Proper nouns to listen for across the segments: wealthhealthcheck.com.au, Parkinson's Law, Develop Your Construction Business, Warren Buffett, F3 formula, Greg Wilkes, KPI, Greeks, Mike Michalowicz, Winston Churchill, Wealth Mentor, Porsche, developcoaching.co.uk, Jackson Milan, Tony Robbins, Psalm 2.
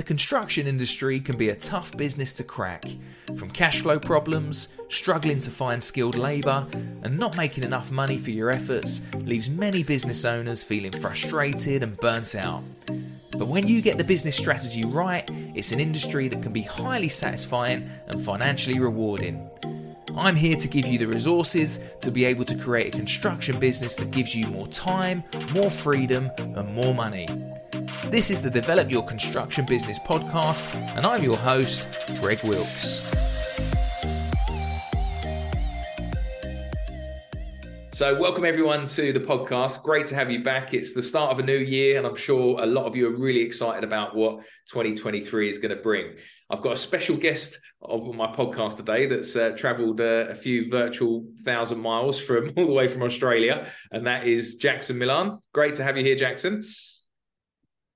The construction industry can be a tough business to crack, from cash flow problems, struggling to find skilled labour, and not making enough money for your efforts leaves many business owners feeling frustrated and burnt out. But when you get the business strategy right, it's an industry that can be highly satisfying and financially rewarding. I'm here to give you the resources to be able to create a construction business that gives you more time, more freedom, and more money. This is the Develop Your Construction Business podcast, and I'm your host, Greg Wilkes. So welcome everyone to the podcast. Great to have you back. It's the start of a new year, and I'm sure a lot of you are really excited about what 2023 is going to bring. I've got a special guest on my podcast today that's travelled a few virtual 1,000 miles from all the way from Australia, and that is Jackson Milan. Great to have you here, Jackson.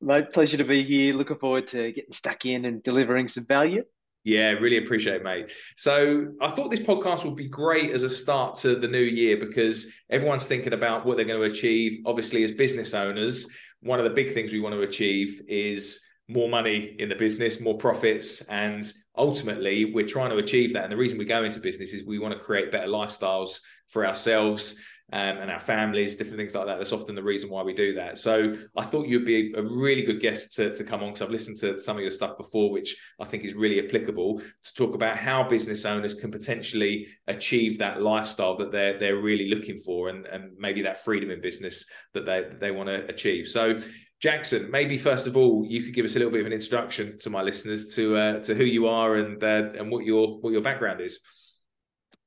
Mate, pleasure to be here. Looking forward to getting stuck in and delivering some value. Yeah, really appreciate it, mate. So I thought this podcast would be great as a start to the new year because everyone's thinking about what they're going to achieve. Obviously, as business owners, one of the big things we want to achieve is more money in the business, more profits. And ultimately, we're trying to achieve that. And the reason we go into business is we want to create better lifestyles for ourselves and our families, different things like that. That's often the reason why we do that. So I thought you'd be a really good guest to come on, because I've listened to some of your stuff before, which I think is really applicable to talk about how business owners can potentially achieve that lifestyle that they're really looking for, and maybe that freedom in business that they want to achieve. So Jackson, maybe first of all, you could give us a little bit of an introduction to my listeners to who you are and what your background is.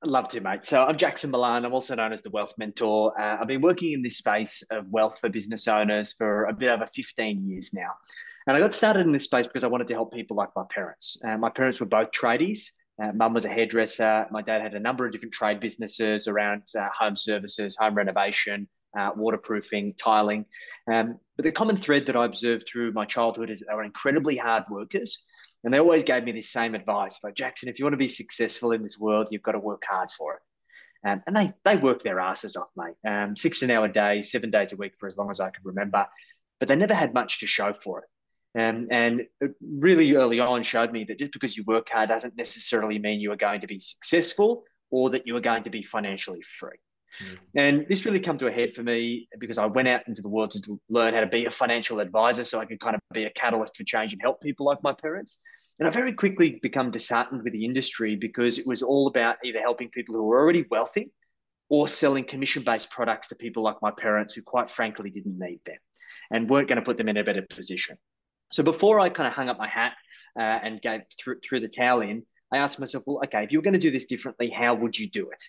I'd love to, mate. So I'm Jackson Milan. I'm also known as the Wealth Mentor. I've been working in this space of wealth for business owners for a bit over 15 years now. And I got started in this space because I wanted to help people like my parents. My parents were both tradies. Mum was a hairdresser. My dad had a number of different trade businesses around home services, home renovation, waterproofing, tiling. But the common thread that I observed through my childhood is that they were incredibly hard workers. And they always gave me this same advice, like, Jackson, if you want to be successful in this world, you've got to work hard for it. And they worked their asses off, mate. 16-hour days, 7 days a week for as long as I could remember. But they never had much to show for it. And it really early on showed me that just because you work hard doesn't necessarily mean you are going to be successful or that you are going to be financially free. And this really come to a head for me because I went out into the world to learn how to be a financial advisor so I could kind of be a catalyst for change and help people like my parents. And I very quickly become disheartened with the industry because it was all about either helping people who were already wealthy or selling commission-based products to people like my parents who quite frankly didn't need them and weren't going to put them in a better position. So before I kind of hung up my hat and threw the towel in, I asked myself, well, okay, if you were going to do this differently, how would you do it?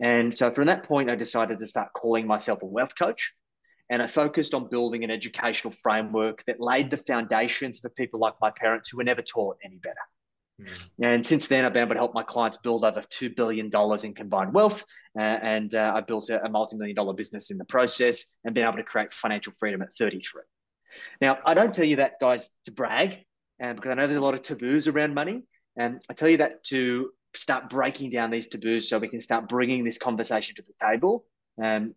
And so from that point, I decided to start calling myself a wealth coach. And I focused on building an educational framework that laid the foundations for people like my parents who were never taught any better. And since then, I've been able to help my clients build over $2 billion in combined wealth. I built a multi-million dollar business in the process and been able to create financial freedom at 33. Now, I don't tell you that, guys, to brag, because I know there's a lot of taboos around money. And I tell you that to start breaking down these taboos so we can start bringing this conversation to the table and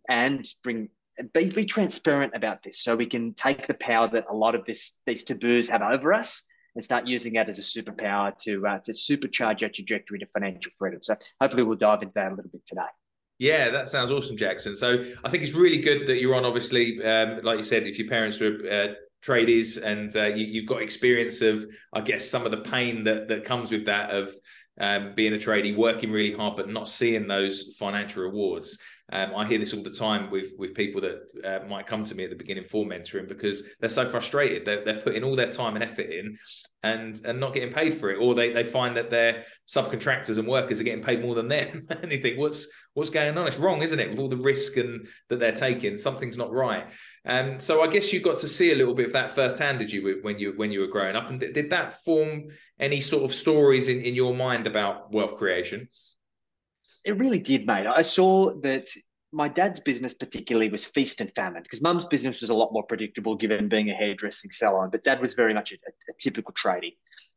be transparent about this so we can take the power that a lot of these taboos have over us and start using that as a superpower to supercharge our trajectory to financial freedom. So hopefully we'll dive into that a little bit today. Yeah, that sounds awesome, Jackson. So I think it's really good that you're on, obviously, like you said, if your parents were tradies and you've got experience of, I guess, some of the pain that comes with that of, being a tradie, working really hard, but not seeing those financial rewards. I hear this all the time with people that might come to me at the beginning for mentoring because they're so frustrated. They're putting all their time and effort in and not getting paid for it. Or they find that their subcontractors and workers are getting paid more than them. And they think, what's going on? It's wrong, isn't it? With all the risk and that they're taking, something's not right. So I guess you got to see a little bit of that firsthand, did you, when you were growing up? And did that form any sort of stories in your mind about wealth creation? It really did, mate. I saw that my dad's business particularly was feast and famine because mum's business was a lot more predictable given being a hairdressing salon, but dad was very much a typical tradie.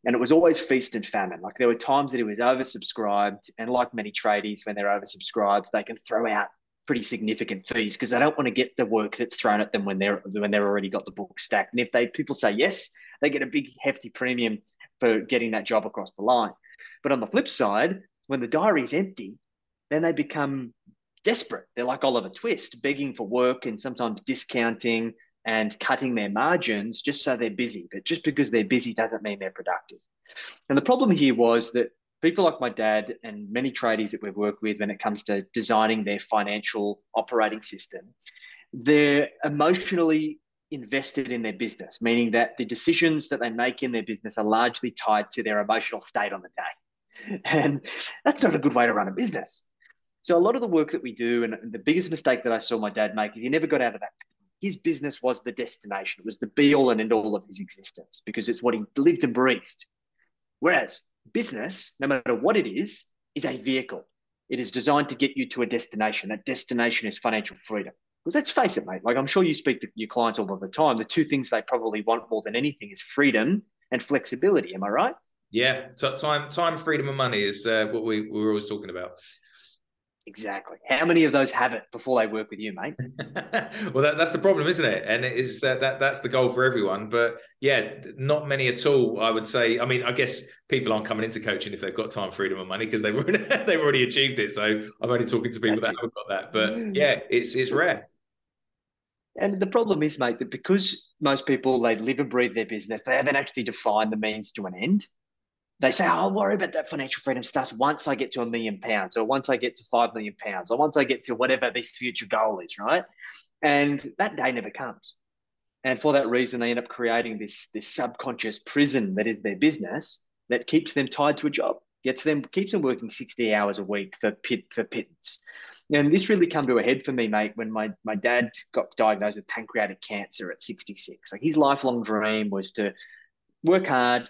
And it was always feast and famine. Like there were times that it was oversubscribed, and like many tradies, when they're oversubscribed, they can throw out pretty significant fees because they don't want to get the work that's thrown at them when they've already got the book stacked. And if people say yes, they get a big hefty premium for getting that job across the line. But on the flip side, when the diary's empty, then they become desperate. They're like Oliver Twist, begging for work and sometimes discounting and cutting their margins just so they're busy. But just because they're busy doesn't mean they're productive. And the problem here was that people like my dad and many tradies that we've worked with when it comes to designing their financial operating system, they're emotionally invested in their business, meaning that the decisions that they make in their business are largely tied to their emotional state on the day. And that's not a good way to run a business. So a lot of the work that we do, and the biggest mistake that I saw my dad make is he never got out of that. His business was the destination. It was the be-all and end-all of his existence because it's what he lived and breathed. Whereas business, no matter what it is a vehicle. It is designed to get you to a destination. That destination is financial freedom. Because let's face it, mate, like I'm sure you speak to your clients all of the time. The two things they probably want more than anything is freedom and flexibility. Am I right? Yeah. So time, freedom, and money is what we're always talking about. Exactly. How many of those have it before they work with you, mate? Well, that's the problem, isn't it? And it is that's the goal for everyone. But yeah, not many at all, I would say. I mean, I guess people aren't coming into coaching if they've got time, freedom, and money because they've already achieved it. So I'm only talking to people that haven't got that. But yeah, it's rare. And the problem is, mate, that because most people, they live and breathe their business, they haven't actually defined the means to an end. They say, I'll worry about that financial freedom stuff once I get to £1 million or once I get to £5 million or once I get to whatever this future goal is, right? And that day never comes. And for that reason, they end up creating this subconscious prison that is their business that keeps them tied to a job, keeps them working 60 hours a week for pittance. And this really came to a head for me, mate, when my dad got diagnosed with pancreatic cancer at 66. Like his lifelong dream was to work hard,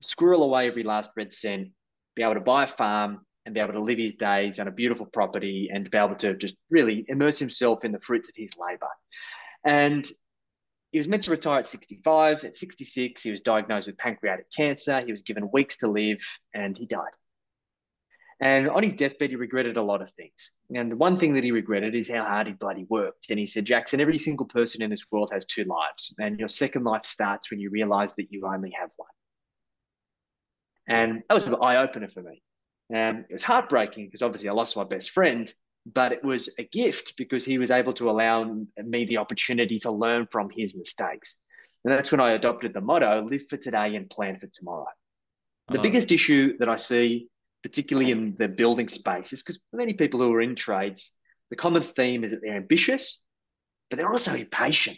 squirrel away every last red cent, be able to buy a farm and be able to live his days on a beautiful property and be able to just really immerse himself in the fruits of his labor. And he was meant to retire at 65. At 66, he was diagnosed with pancreatic cancer. He was given weeks to live and he died. And on his deathbed, he regretted a lot of things. And the one thing that he regretted is how hard he bloody worked. And he said, Jackson, every single person in this world has two lives. And your second life starts when you realize that you only have one. And that was an eye-opener for me. It was heartbreaking because obviously I lost my best friend, but it was a gift because he was able to allow me the opportunity to learn from his mistakes. And that's when I adopted the motto, live for today and plan for tomorrow. The biggest issue that I see, particularly in the building space, is because many people who are in trades, the common theme is that they're ambitious, but they're also impatient.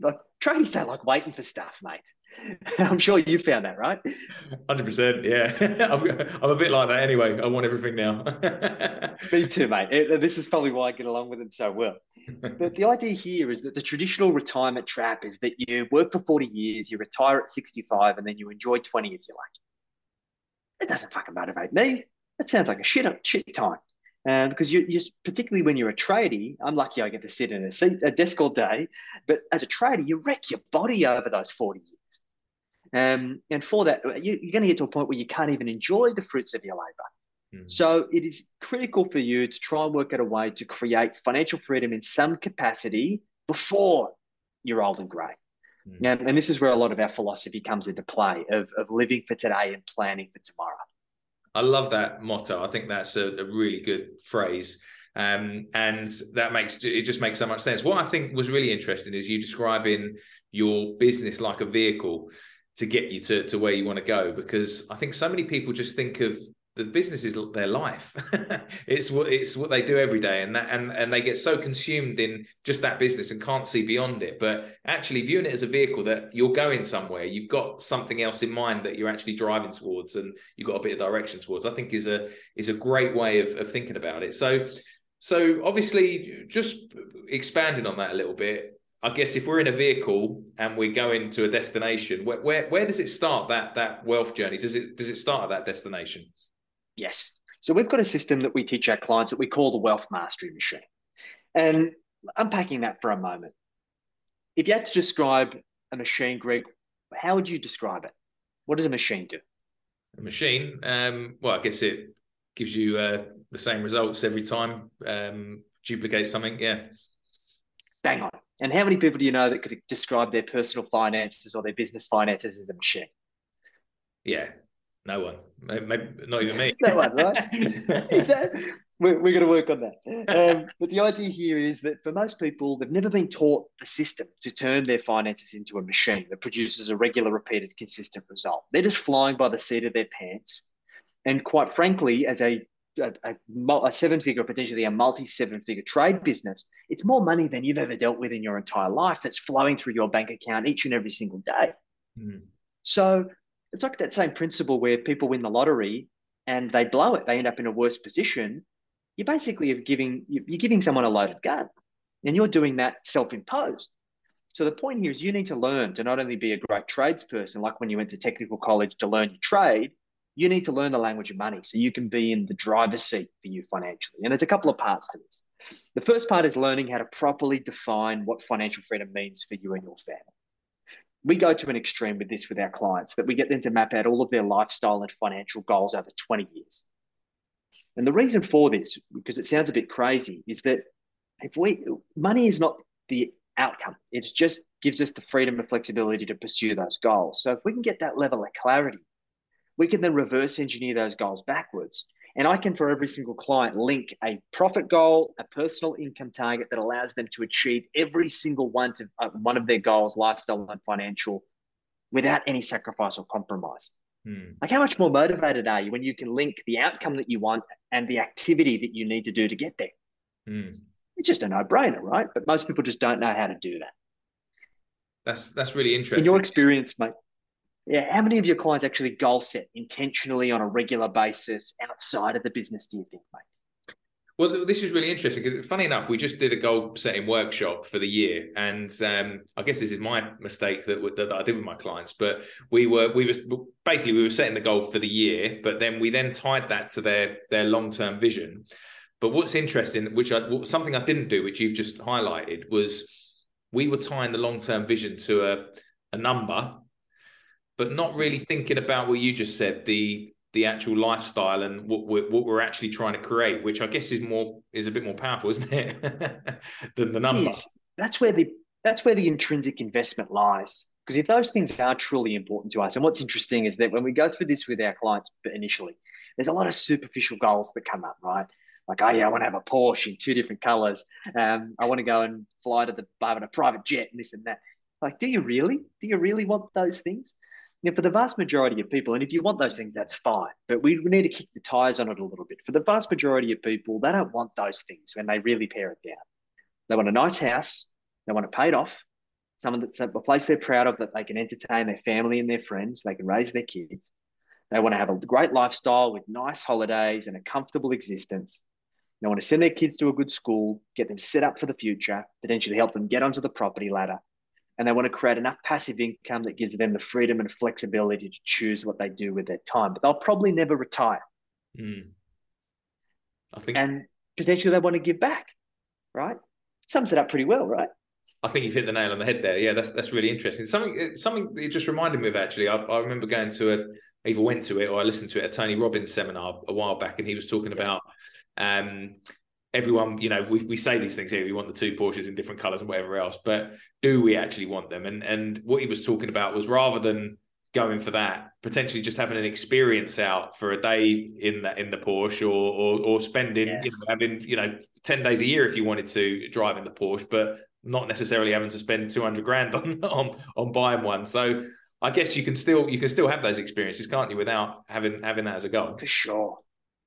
Like tradies don't like waiting for stuff, mate. I'm sure you found that, right? 100%, yeah. I'm a bit like that anyway. I want everything now. Me too, mate. This is probably why I get along with them so well. But the idea here is that the traditional retirement trap is that you work for 40 years, you retire at 65, and then you enjoy 20 if you like. It doesn't fucking motivate me. That sounds like a shit time. Because you particularly when you're a tradie, I'm lucky I get to sit in a desk all day, but as a tradie, you wreck your body over those 40 years. And for that, you're going to get to a point where you can't even enjoy the fruits of your labor. Mm. So it is critical for you to try and work out a way to create financial freedom in some capacity before you're old and grey. Mm. And this is where a lot of our philosophy comes into play of living for today and planning for tomorrow. I love that motto. I think that's a really good phrase. And that just makes so much sense. What I think was really interesting is you describing your business like a vehicle to get you to where you want to go, because I think so many people just think of the business is their life. It's what they do every day. And that, and they get so consumed in just that business and can't see beyond it, but actually viewing it as a vehicle that you're going somewhere, you've got something else in mind that you're actually driving towards and you've got a bit of direction towards, I think is a great way of thinking about it. So obviously just expanding on that a little bit, I guess if we're in a vehicle and we're going to a destination, where does it start that wealth journey? Does it start at that destination? Yes. So we've got a system that we teach our clients that we call the wealth mastery machine. And unpacking that for a moment, if you had to describe a machine, Greg, how would you describe it? What does a machine do? A machine, well, I guess it gives you the same results every time duplicate something. Yeah. Bang on. And how many people do you know that could describe their personal finances or their business finances as a machine? Yeah. No one. Maybe not even me. No one, right? Exactly. We're going to work on that. But the idea here is that for most people, they've never been taught the system to turn their finances into a machine that produces a regular, repeated, consistent result. They're just flying by the seat of their pants. And quite frankly, as a seven-figure, potentially a multi-seven-figure trade business, it's more money than you've ever dealt with in your entire life that's flowing through your bank account each and every single day. Mm. So it's like that same principle where people win the lottery and they blow it. They end up in a worse position. You basically are giving someone a loaded gun, and you're doing that self-imposed. So the point here is you need to learn to not only be a great tradesperson, like when you went to technical college to learn your trade, you need to learn the language of money so you can be in the driver's seat for you financially. And there's a couple of parts to this. The first part is learning how to properly define what financial freedom means for you and your family. We go to an extreme with this with our clients, that we get them to map out all of their lifestyle and financial goals over 20 years. And the reason for this, because it sounds a bit crazy, is that money is not the outcome. It just gives us the freedom and flexibility to pursue those goals. So if we can get that level of clarity, we can then reverse engineer those goals backwards. And I can, for every single client, link a profit goal, a personal income target that allows them to achieve every single one of their goals, lifestyle and financial, without any sacrifice or compromise. Hmm. Like, how much more motivated are you when you can link the outcome that you want and the activity that you need to do to get there? Hmm. It's just a no-brainer, right? But most people just don't know how to do that. That's really interesting. In your experience, mate, yeah, how many of your clients actually goal set intentionally on a regular basis outside of the business, do you think, mate? Well, this is really interesting because, funny enough, we just did a goal setting workshop for the year, and I guess this is my mistake that I did with my clients. But we were setting the goal for the year, but then we then tied that to their long term vision. But what's interesting, something I didn't do, which you've just highlighted, was we were tying the long term vision to a number, but not really thinking about what you just said, the actual lifestyle and what we're actually trying to create, which I guess is a bit more powerful, isn't it, than the number? Yes. That's where the intrinsic investment lies. Because if those things are truly important to us, and what's interesting is that when we go through this with our clients initially, there's a lot of superficial goals that come up, right? Like, oh yeah, I want to have a Porsche in 2 different colours. I want to go and fly to the bar in a private jet and this and that. Like, do you really? Do you really want those things? Now, for the vast majority of people, and if you want those things, that's fine, but we need to kick the tires on it a little bit. For the vast majority of people, they don't want those things when they really pare it down. They want a nice house. They want it paid off. A place they're proud of, that they can entertain their family and their friends. They can raise their kids. They want to have a great lifestyle with nice holidays and a comfortable existence. They want to send their kids to a good school, get them set up for the future, potentially help them get onto the property ladder. And they want to create enough passive income that gives them the freedom and flexibility to choose what they do with their time. But they'll probably never retire. Mm. And potentially they want to give back, right? Sums it up pretty well, right? I think you've hit the nail on the head there. Yeah, that's really interesting. Something it just reminded me of, actually. I remember going to I either went to it or I listened to it, a Tony Robbins seminar a while back, and he was talking about everyone, you know, we say these things here, we want the 2 Porsches in different colours and whatever else, but do we actually want them? And what he was talking about was, rather than going for that, potentially just having an experience out for a day in the Porsche, or spending, yes, having, 10 days a year if you wanted to, driving the Porsche, but not necessarily having to spend 200 grand on buying one. So I guess you can still have those experiences, can't you, without having that as a goal? For sure.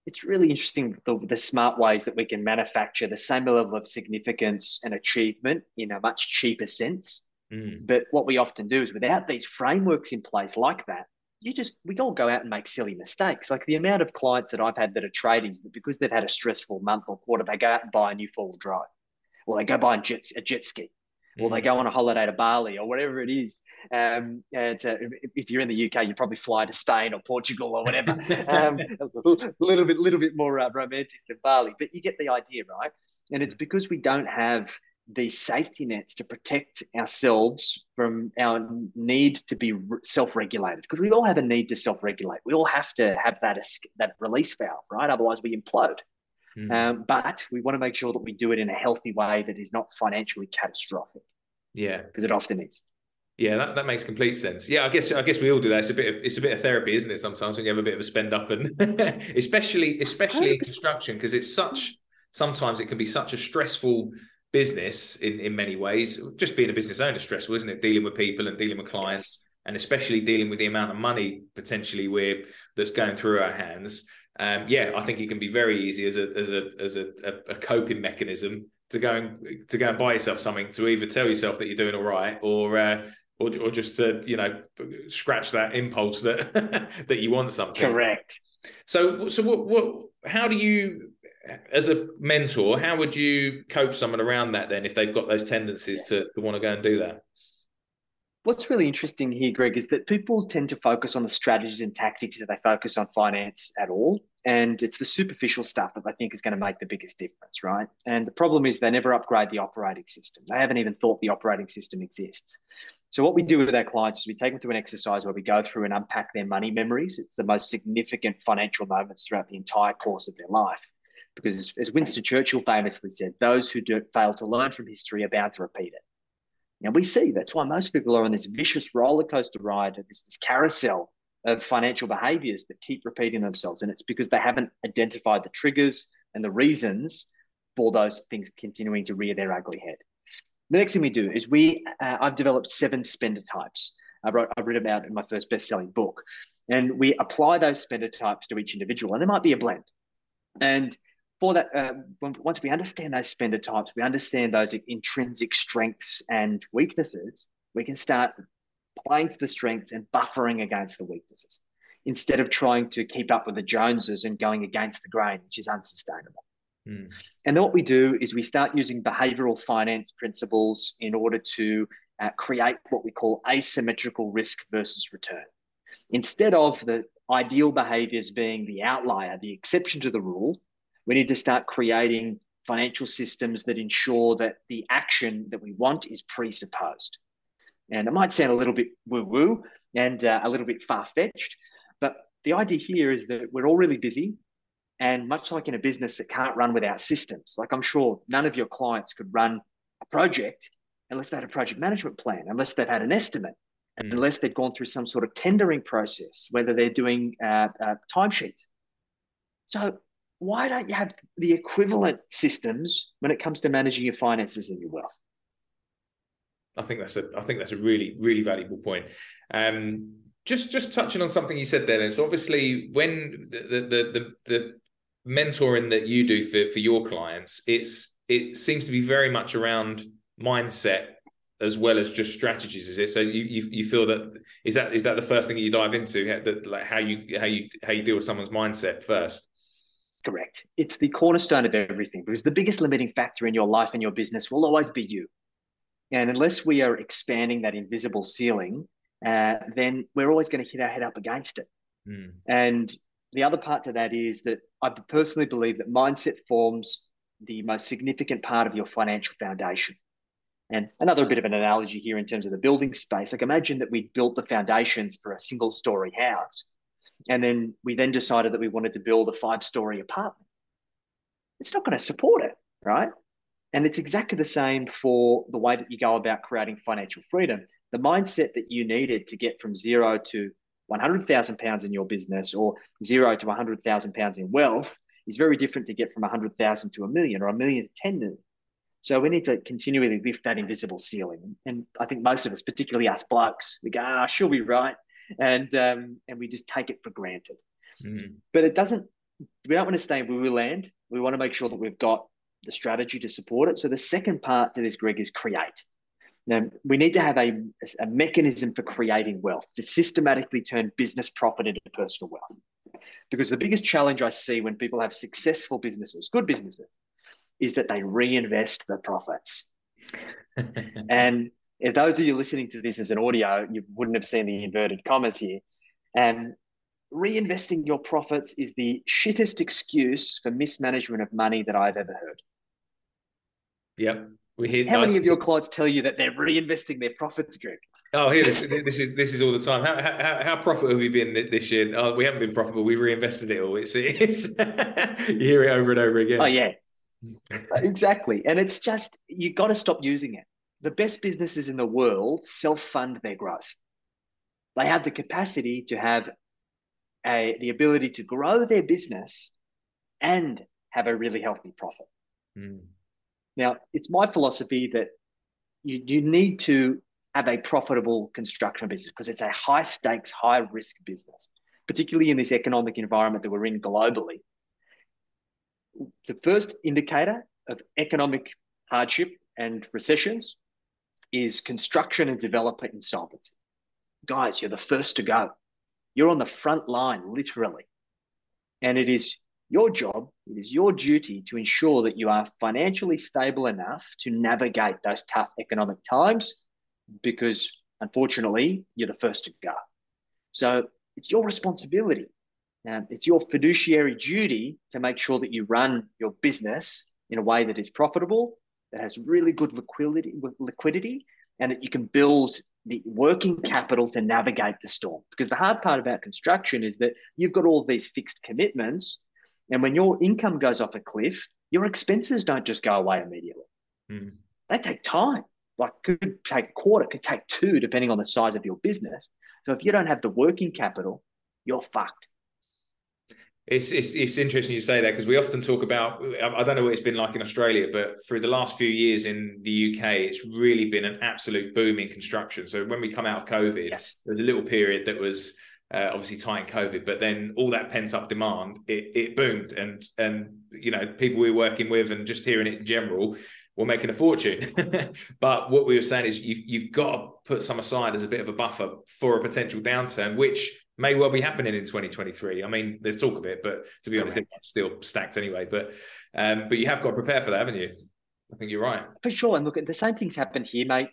It's really interesting, the smart ways that we can manufacture the same level of significance and achievement in a much cheaper sense. Mm. But what we often do is, without these frameworks in place like that, we all go out and make silly mistakes. Like the amount of clients that I've had that are tradies, that because they've had a stressful month or quarter, they go out and buy a new four-wheel drive, or they go buy a jet ski, or they go on a holiday to Bali, or whatever it is. If you're in the UK, you probably fly to Spain or Portugal or whatever. A little bit more romantic than Bali, but you get the idea, right? And it's because we don't have these safety nets to protect ourselves from our need to be self-regulated, because we all have a need to self-regulate. We all have to have that release valve, right? Otherwise we implode. But we want to make sure that we do it in a healthy way that is not financially catastrophic. Yeah. Because it often is. Yeah, that makes complete sense. Yeah, I guess we all do that. It's a bit of therapy, isn't it? Sometimes when you have a bit of a spend up, and especially in construction, because it's sometimes it can be such a stressful business in many ways. Just being a business owner is stressful, isn't it? Dealing with people and dealing with clients, and especially dealing with the amount of money potentially that's going through our hands. Yeah, I think it can be very easy as a coping mechanism to go and buy yourself something to either tell yourself that you're doing all right, or just to, scratch that impulse that that you want something. Correct. So what? How do you, as a mentor, how would you coach someone around that then if they've got those tendencies to want to go and do that? What's really interesting here, Greg, is that people tend to focus on the strategies and tactics that they focus on finance at all. And it's the superficial stuff that I think is going to make the biggest difference, right? And the problem is they never upgrade the operating system. They haven't even thought the operating system exists. So what we do with our clients is we take them through an exercise where we go through and unpack their money memories. It's the most significant financial moments throughout the entire course of their life. Because as Winston Churchill famously said, those who fail to learn from history are bound to repeat it. Now, we see that's why most people are on this vicious roller coaster ride, this carousel of financial behaviors that keep repeating themselves. And it's because they haven't identified the triggers and the reasons for those things continuing to rear their ugly head. The next thing we do is I've developed 7 spender types. I've written about in my first best-selling book. And we apply those spender types to each individual. And it might be a blend. And for that, once we understand those spender types, we understand those intrinsic strengths and weaknesses, we can start playing to the strengths and buffering against the weaknesses instead of trying to keep up with the Joneses and going against the grain, which is unsustainable. Mm. And then what we do is we start using behavioral finance principles in order to create what we call asymmetrical risk versus return. Instead of the ideal behaviors being the outlier, the exception to the rule, we need to start creating financial systems that ensure that the action that we want is presupposed. And it might sound a little bit woo-woo and a little bit far-fetched, but the idea here is that we're all really busy, and much like in a business that can't run without systems, like I'm sure none of your clients could run a project unless they had a project management plan, unless they've had an estimate, and unless they've gone through some sort of tendering process, whether they're doing timesheets. So why don't you have the equivalent systems when it comes to managing your finances and your wealth? I think that's a really, really valuable point. Just touching on something you said there, and so obviously when the mentoring that you do for your clients, it seems to be very much around mindset as well as just strategies, is it? So you feel that is the first thing that you dive into, how you deal with someone's mindset first? Correct. It's the cornerstone of everything, because the biggest limiting factor in your life and your business will always be you. And unless we are expanding that invisible ceiling, then we're always going to hit our head up against it. Mm. And the other part to that is that I personally believe that mindset forms the most significant part of your financial foundation. And another bit of an analogy here in terms of the building space, like imagine that we built the foundations for a single-story house, and then we then decided that we wanted to build a 5-story apartment. It's not going to support it, right? And it's exactly the same for the way that you go about creating financial freedom. The mindset that you needed to get from 0 to £100,000 in your business, or 0 to £100,000 in wealth, is very different to get from 100,000 to 1 million, or 1 million to 10 million. So we need to continually lift that invisible ceiling. And I think most of us, particularly us blokes, we go, she'll be right. And we just take it for granted. Mm. But we don't want to stay in woo-woo land. We want to make sure that we've got the strategy to support it. So the second part to this, Greg, is create. Now, we need to have a mechanism for creating wealth, to systematically turn business profit into personal wealth. Because the biggest challenge I see when people have successful businesses, good businesses, is that they reinvest the profits. And if those of you listening to this as an audio, you wouldn't have seen the inverted commas here. And reinvesting your profits is the shittest excuse for mismanagement of money that I've ever heard. Yep. How many of your clients tell you that they're reinvesting their profits, Greg? Oh, here, this is all the time. How profitable have we been this year? Oh, we haven't been profitable. We reinvested it all. It's you hear it over and over again. Oh yeah, exactly. And it's just, you got to stop using it. The best businesses in the world self-fund their growth. They have the capacity to have the ability to grow their business and have a really healthy profit. Mm. Now, it's my philosophy that you need to have a profitable construction business because it's a high stakes, high risk business, particularly in this economic environment that we're in globally. The first indicator of economic hardship and recessions is construction and development insolvency. Guys, you're the first to go. You're on the front line, literally. And it is your job, it is your duty to ensure that you are financially stable enough to navigate those tough economic times, because unfortunately, you're the first to go. So it's your responsibility. It's your fiduciary duty to make sure that you run your business in a way that is profitable, that has really good liquidity, and that you can build the working capital to navigate the storm. Because the hard part about construction is that you've got all these fixed commitments, and when your income goes off a cliff, your expenses don't just go away immediately. Mm. They take time. Like, could take a quarter, could take two, depending on the size of your business. So if you don't have the working capital, you're fucked. It's interesting you say that, because we often talk about, I don't know what it's been like in Australia, but for the last few years in the UK, it's really been an absolute boom in construction. So when we come out of COVID, yes, there was a little period that was obviously tight in COVID, but then all that pent up demand, it boomed. And you know, people we were working with and just hearing it in general, we're making a fortune. But what we were saying is you've got to put some aside as a bit of a buffer for a potential downturn, which may well be happening in 2023. I mean, there's talk of it, but to be honest, it's still stacked anyway. But you have got to prepare for that, haven't you? I think you're right. For sure. And look, the same things happen here, mate.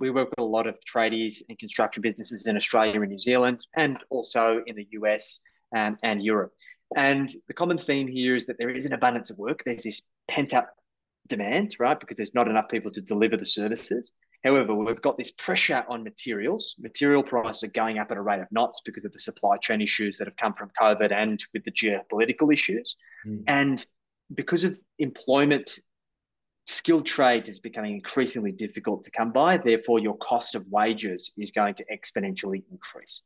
We work with a lot of tradies and construction businesses in Australia and New Zealand, and also in the US and Europe. And the common theme here is that there is an abundance of work. There's this pent-up demand, right? Because there's not enough people to deliver the services. However, we've got this pressure on materials. Material prices are going up at a rate of knots because of the supply chain issues that have come from COVID and with the geopolitical issues. Mm. And because of employment, skilled trades is becoming increasingly difficult to come by. Therefore, your cost of wages is going to exponentially increase.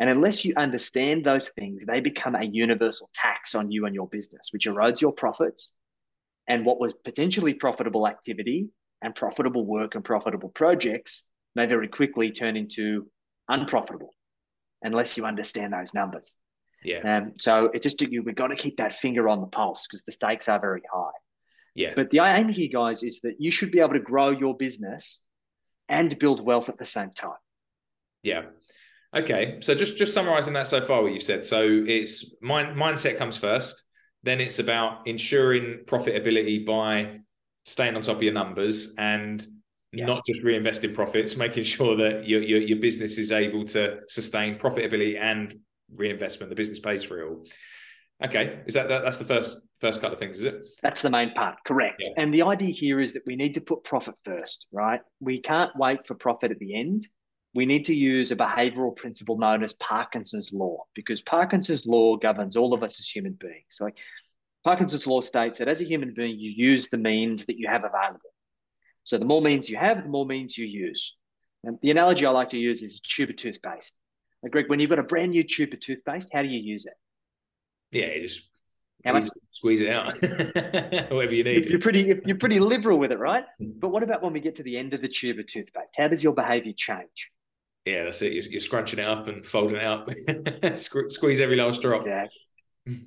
And unless you understand those things, they become a universal tax on you and your business, which erodes your profits. And what was potentially profitable activity and profitable work and profitable projects may very quickly turn into unprofitable unless you understand those numbers. Yeah. So it just, we've got to keep that finger on the pulse because the stakes are very high. Yeah. But the aim here, guys, is that you should be able to grow your business and build wealth at the same time. Yeah. Okay. So just summarizing that so far, what you've said. So it's mindset comes first. Then it's about ensuring profitability by staying on top of your numbers and yes, not just reinvesting profits, making sure that your business is able to sustain profitability and reinvestment. The business pays for it all. Okay. Is that's the first couple of things, is it? That's the main part. Correct. Yeah. And the idea here is that we need to put profit first, right? We can't wait for profit at the end. We need to use a behavioral principle known as Parkinson's Law, because Parkinson's Law governs all of us as human beings. Like Parkinson's Law states that as a human being, you use the means that you have available. So the more means you have, the more means you use. And the analogy I like to use is a tube of toothpaste. Now, Greg, when you've got a brand new tube of toothpaste, how do you use it? Yeah, you just squeeze it out, whatever you need. You're pretty liberal with it, right? But what about when we get to the end of the tube of toothpaste? How does your behavior change? Yeah, that's it. You're scrunching it up and folding it up. Squeeze every last drop.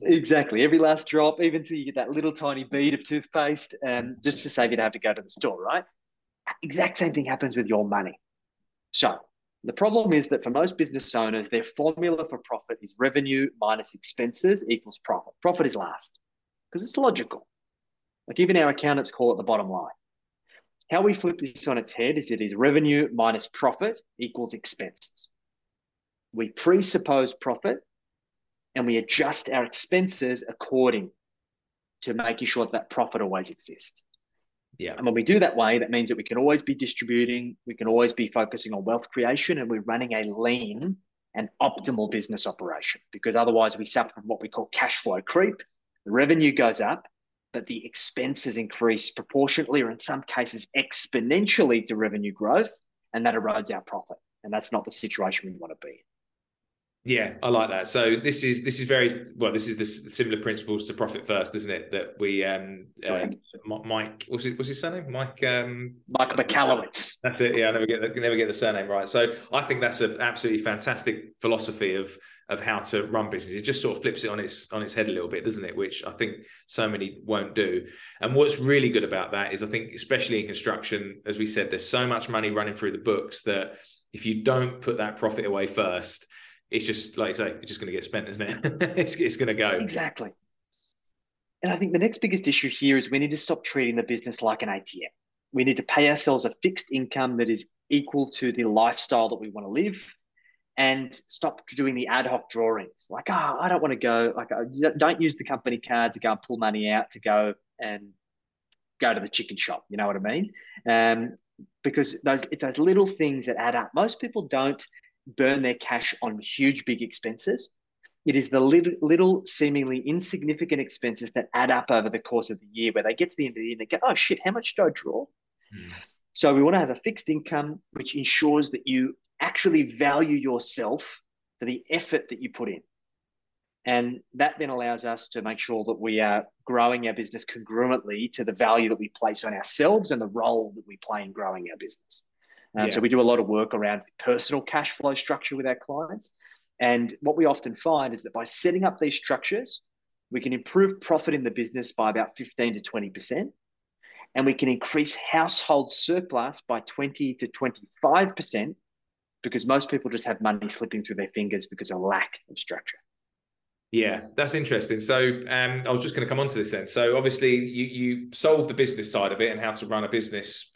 Exactly. Every last drop, even till you get that little tiny bead of toothpaste, just to save you to have to go to the store, right? Exact same thing happens with your money. So the problem is that for most business owners, their formula for profit is revenue minus expenses equals profit. Profit is last because it's logical. Like even our accountants call it the bottom line. How we flip this on its head is it is revenue minus profit equals expenses. We presuppose profit and we adjust our expenses according to making sure that profit always exists. Yeah. And when we do that way, that means that we can always be distributing, we can always be focusing on wealth creation, and we're running a lean and optimal business operation, because otherwise we suffer from what we call cash flow creep. The revenue goes up, but the expenses increase proportionately, or in some cases exponentially, to revenue growth, and that erodes our profit. And that's not the situation we want to be in. Yeah, I like that. So this is very well. This is the similar principles to Profit First, isn't it? That we Mike, what's his surname? Mike Michalowicz. That's it. Yeah, I never get the surname right. So I think that's an absolutely fantastic philosophy of how to run business. It just sort of flips it on its head a little bit, doesn't it? Which I think so many won't do. And what's really good about that is I think, especially in construction, as we said, there's so much money running through the books that if you don't put that profit away first, it's just, like you say, it's just going to get spent, isn't it? it's going to go. Exactly. And I think the next biggest issue here is we need to stop treating the business like an ATM. We need to pay ourselves a fixed income that is equal to the lifestyle that we want to live, and stop doing the ad hoc drawings. Like, I don't want to go, like, don't use the company card to go and pull money out to go to the chicken shop. You know what I mean? Because it's those little things that add up. Most people don't burn their cash on huge, big expenses. It is the little seemingly insignificant expenses that add up over the course of the year, where they get to the end of the year and they go, oh shit, how much do I draw? Mm. So we want to have a fixed income, which ensures that you actually value yourself for the effort that you put in. And that then allows us to make sure that we are growing our business congruently to the value that we place on ourselves and the role that we play in growing our business. So we do a lot of work around personal cash flow structure with our clients. And what we often find is that by setting up these structures, we can improve profit in the business by about 15 to 20%. And we can increase household surplus by 20 to 25%, because most people just have money slipping through their fingers because of lack of structure. Yeah, that's interesting. So I was just going to come on to this then. So obviously you solve the business side of it and how to run a business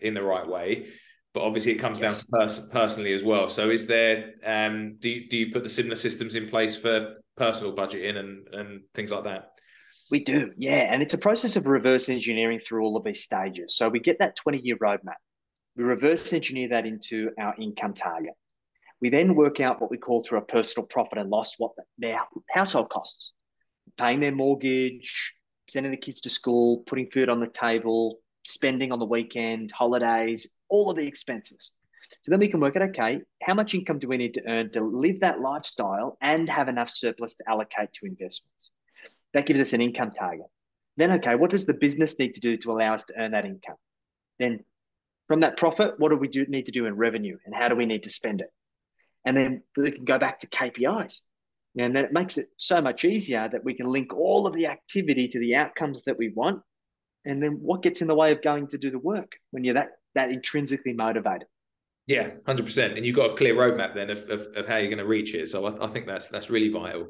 in the right way. But obviously it comes down to personally as well. So is there, do you put the similar systems in place for personal budgeting and things like that? We do, yeah. And it's a process of reverse engineering through all of these stages. So we get that 20-year roadmap. We reverse engineer that into our income target. We then work out what we call, through a personal profit and loss, what their household costs, paying their mortgage, sending the kids to school, putting food on the table, spending on the weekend, holidays, all of the expenses. So then we can work out, okay, how much income do we need to earn to live that lifestyle and have enough surplus to allocate to investments? That gives us an income target. Then, okay, what does the business need to do to allow us to earn that income? Then from that profit, what do we need to do in revenue, and how do we need to spend it? And then we can go back to KPIs. And then it makes it so much easier that we can link all of the activity to the outcomes that we want. And then what gets in the way of going to do the work when you're that intrinsically motivated? Yeah, 100%. And you've got a clear roadmap then of how you're going to reach it. So I think that's really vital.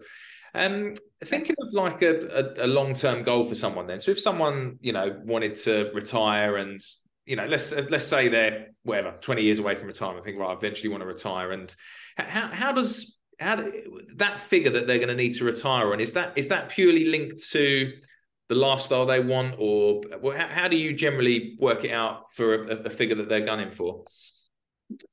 Thinking of like a long-term goal for someone then. So if someone, wanted to retire and, let's say they're whatever, 20 years away from retirement, I think, right, I eventually want to retire. And how does that figure that they're going to need to retire on, is that purely linked to the lifestyle they want, or how do you generally work it out for a figure that they're gunning for?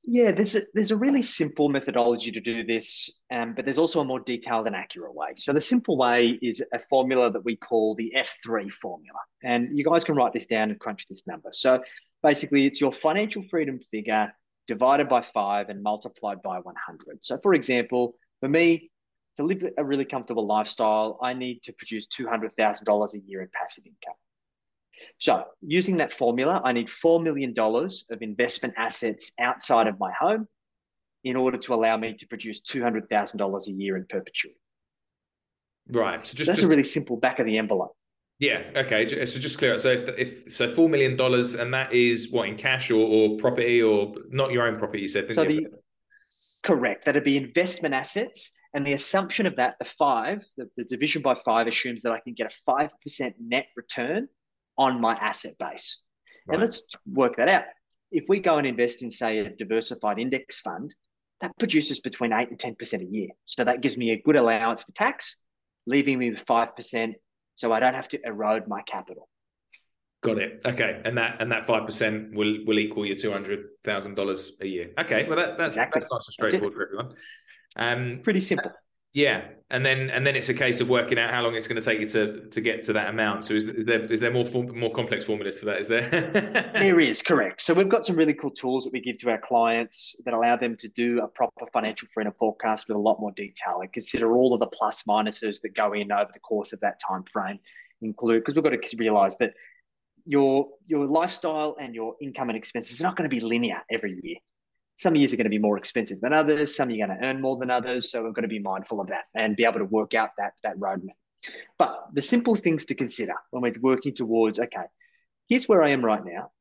Yeah, there's a really simple methodology to do this, but there's also a more detailed and accurate way. So the simple way is a formula that we call the F3 formula. And you guys can write this down and crunch this number. So basically it's your financial freedom figure divided by 5 and multiplied by 100. So for example, for me, to live a really comfortable lifestyle, I need to produce $200,000 a year in passive income. So using that formula, I need $4 million of investment assets outside of my home in order to allow me to produce $200,000 a year in perpetuity. Right. So that's a really simple back of the envelope. Yeah. Okay. So just clear it. So if $4 million, and that is what, in cash or property, or not your own property, you said? So correct. That'd be investment assets. And the assumption of that, the division by 5 assumes that I can get a 5% net return on my asset base. Right. And let's work that out. If we go and invest in, say, a diversified index fund, that produces between 8 and 10% a year. So that gives me a good allowance for tax, leaving me with 5%, so I don't have to erode my capital. Got it. Okay. And that 5% will equal your $200,000 a year. Okay. Well, that's nice and straightforward for everyone. Pretty simple. Yeah. And then it's a case of working out how long it's going to take you to get to that amount. So is there more complex formulas for that? Is there? There is, correct. So we've got some really cool tools that we give to our clients that allow them to do a proper financial freedom forecast with a lot more detail and consider all of the plus minuses that go in over the course of that time frame, because we've got to realize that your lifestyle and your income and expenses are not going to be linear every year. Some years are going to be more expensive than others. Some you're going to earn more than others. So we're going to be mindful of that and be able to work out that roadmap. But the simple things to consider when we're working towards, okay, here's where I am right now.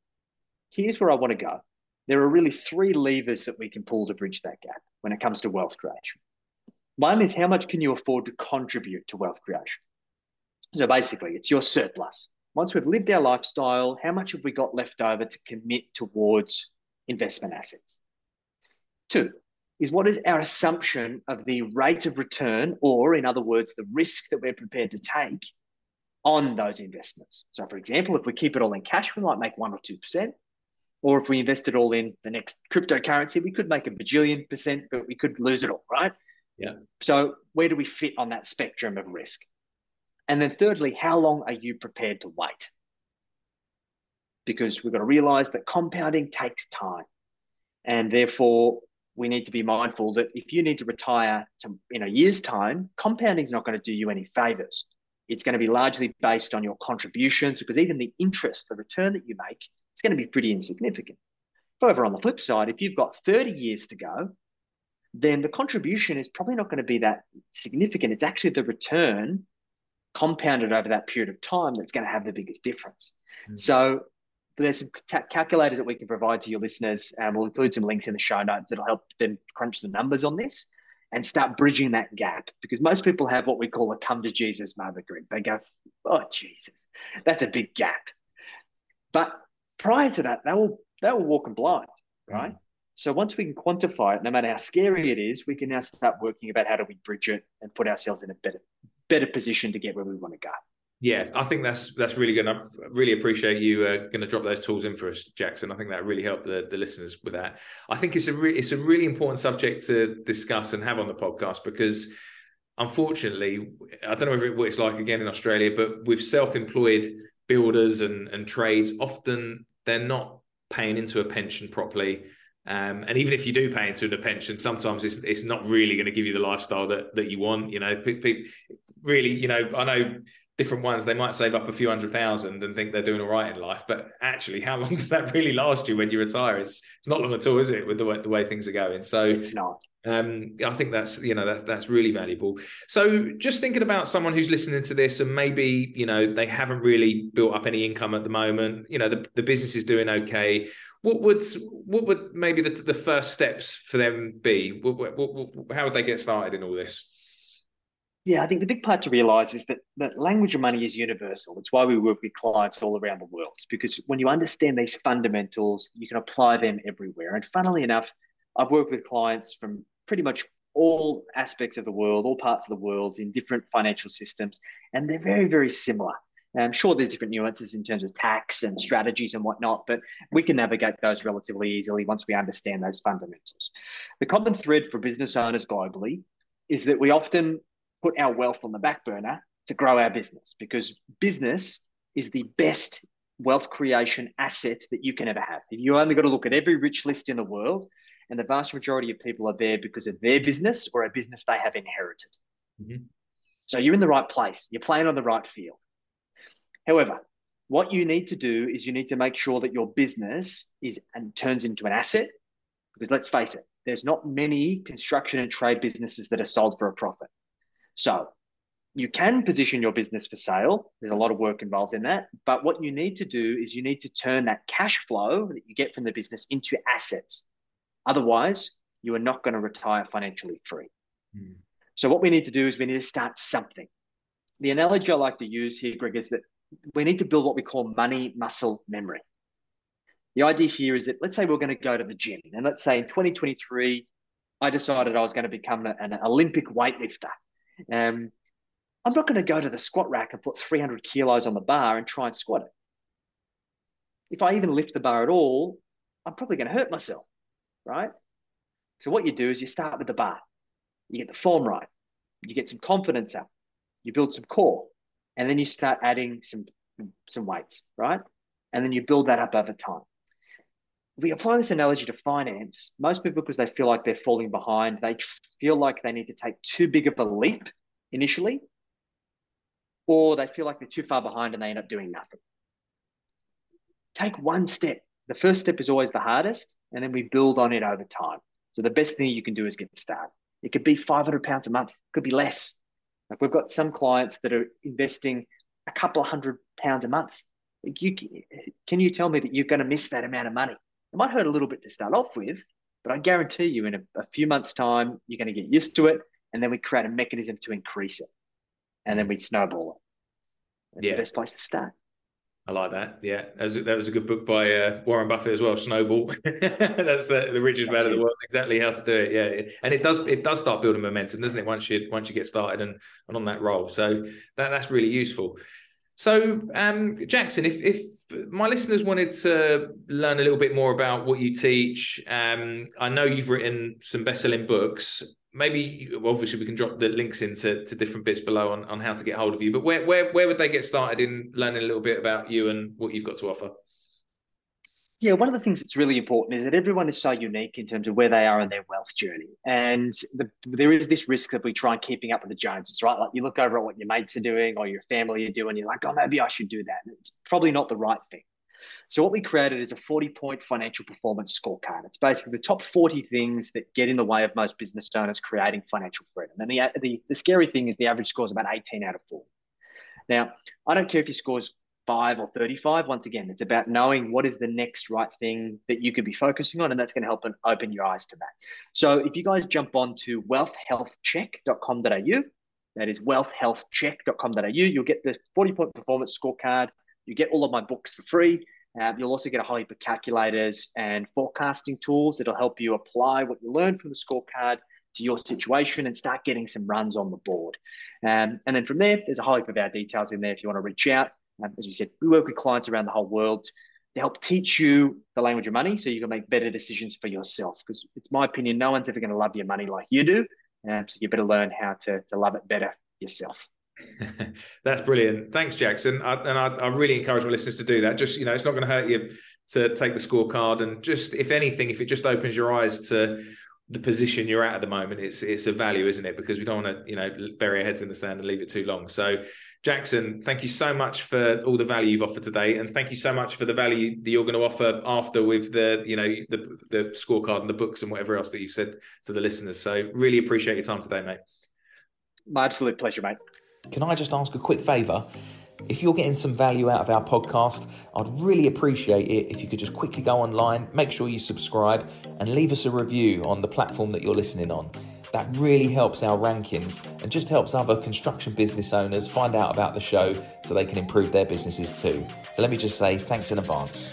Here's where I want to go. There are really three levers that we can pull to bridge that gap when it comes to wealth creation. One is, how much can you afford to contribute to wealth creation? So basically, it's your surplus. Once we've lived our lifestyle, how much have we got left over to commit towards investment assets? Two is, what is our assumption of the rate of return, or in other words, the risk that we're prepared to take on those investments? So for example, if we keep it all in cash, we might make 1% or 2%. Or if we invest it all in the next cryptocurrency, we could make a bajillion percent, but we could lose it all, right? Yeah. So where do we fit on that spectrum of risk? And then thirdly, how long are you prepared to wait? Because we've got to realize that compounding takes time. And therefore, we need to be mindful that if you need to retire in a year's time, compounding is not going to do you any favors. It's going to be largely based on your contributions, because even the interest, the return that you make, is going to be pretty insignificant. However, on the flip side, if you've got 30 years to go, then the contribution is probably not going to be that significant. It's actually the return compounded over that period of time that's going to have the biggest difference. Mm. So there's some calculators that we can provide to your listeners, and we'll include some links in the show notes that'll help them crunch the numbers on this and start bridging that gap, because most people have what we call a come to Jesus moment, Greg. They go, oh, Jesus, that's a big gap. But prior to that, they will walk in blind, right? Mm. So once we can quantify it, no matter how scary it is, we can now start working about how do we bridge it and put ourselves in a better position to get where we want to go. Yeah, I think that's really good. I really appreciate you going to drop those tools in for us, Jackson. I think that really helped the listeners with that. I think it's a really important subject to discuss and have on the podcast, because unfortunately, I don't know what it's like again in Australia, but with self-employed builders and trades, often they're not paying into a pension properly. And even if you do pay into a pension, sometimes it's not really going to give you the lifestyle that you want. You know, people really, you know, I know different ones, they might save up a few $100,000 and think they're doing all right in life, but actually, how long does that really last you when you retire? It's not long at all, is it? With the way things are going, so it's not. I think that's really valuable. So just thinking about someone who's listening to this and maybe, you know, they haven't really built up any income at the moment, you know, the business is doing okay. What would maybe the first steps for them be? How would they get started in all this? Yeah, I think the big part to realize is that language of money is universal. It's why we work with clients all around the world, because when you understand these fundamentals, you can apply them everywhere. And funnily enough, I've worked with clients from pretty much all aspects of the world, all parts of the world, in different financial systems, and they're very, very similar. And I'm sure there's different nuances in terms of tax and strategies and whatnot, but we can navigate those relatively easily once we understand those fundamentals. The common thread for business owners globally is that we often put our wealth on the back burner to grow our business, because business is the best wealth creation asset that you can ever have. If you only got to look at every rich list in the world, and the vast majority of people are there because of their business or a business they have inherited. Mm-hmm. So you're in the right place. You're playing on the right field. However, what you need to do is you need to make sure that your business turns into an asset, because let's face it, there's not many construction and trade businesses that are sold for a profit. So you can position your business for sale. There's a lot of work involved in that. But what you need to do is you need to turn that cash flow that you get from the business into assets. Otherwise, you are not going to retire financially free. Mm. So what we need to do is we need to start something. The analogy I like to use here, Greg, is that we need to build what we call money muscle memory. The idea here is that, let's say we're going to go to the gym. And let's say in 2023, I decided I was going to become an Olympic weightlifter. I'm not going to go to the squat rack and put 300 kilos on the bar and try and squat it. if I even lift the bar at all, I'm probably going to hurt myself, right? So what you do is you start with the bar. You get the form right. You get some confidence up. You build some core. And then you start adding some weights, right? And then you build that up over time. We apply this analogy to finance. Most people, because they feel like they're falling behind, they feel like they need to take too big of a leap initially, or they feel like they're too far behind and they end up doing nothing. Take one step. The first step is always the hardest, and then we build on it over time. So the best thing you can do is get started. It could be 500 pounds a month, it could be less. Like we've got some clients that are investing a couple of £100 a month. Like can you tell me that you're going to miss that amount of money? It might hurt a little bit to start off with, but I guarantee you in a few months' time, you're going to get used to it, and then we create a mechanism to increase it, and then we snowball it. It's the best place to start. I like that. Yeah, that was a good book by Warren Buffett as well, Snowball. That's the richest man in the world. Exactly how to do it. Yeah, and it does start building momentum, doesn't it? Once you get started and on that roll, so that's really useful. So, Jackson, if my listeners wanted to learn a little bit more about what you teach, I know you've written some best-selling books. Maybe, obviously, we can drop the links into different bits below on how to get hold of you. But where would they get started in learning a little bit about you and what you've got to offer? Yeah, one of the things that's really important is that everyone is so unique in terms of where they are in their wealth journey. And there is this risk that we try and keeping up with the Joneses, right? Like you look over at what your mates are doing or your family are doing, you're like, oh, maybe I should do that. And it's probably not the right thing. So what we created is a 40-point financial performance scorecard. It's basically the top 40 things that get in the way of most business owners creating financial freedom. And the scary thing is the average score is about 18 out of 40. Now, I don't care if your score is 5 or 35. Once again, it's about knowing what is the next right thing that you could be focusing on, and that's going to help and open your eyes to that. So if you guys jump on to wealthhealthcheck.com.au, that is wealthhealthcheck.com.au, you'll get the 40-point performance scorecard. You get all of my books for free. You'll also get a whole heap of calculators and forecasting tools that'll help you apply what you learn from the scorecard to your situation and start getting some runs on the board. And then from there, there's a whole heap of our details in there if you want to reach out. As we said, we work with clients around the whole world to help teach you the language of money so you can make better decisions for yourself. Because it's my opinion, no one's ever going to love your money like you do. So you better learn how to love it better yourself. That's brilliant. Thanks, Jackson. I really encourage my listeners to do that. Just, it's not going to hurt you to take the scorecard. And just, if anything, if it just opens your eyes to the position you're at the moment, it's a value, isn't it? Because we don't want to, bury our heads in the sand and leave it too long. So, Jackson, thank you so much for all the value you've offered today, and thank you so much for the value that you're going to offer after with the scorecard and the books and whatever else that you've said to the listeners. So, really appreciate your time today, mate. My absolute pleasure, mate. Can I just ask a quick favour? If you're getting some value out of our podcast, I'd really appreciate it if you could just quickly go online, make sure you subscribe, and leave us a review on the platform that you're listening on. That really helps our rankings and just helps other construction business owners find out about the show so they can improve their businesses too. So let me just say thanks in advance.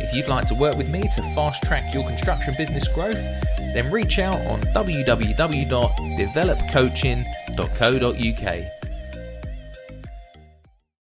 If you'd like to work with me to fast track your construction business growth, then reach out on www.developcoaching.co.uk.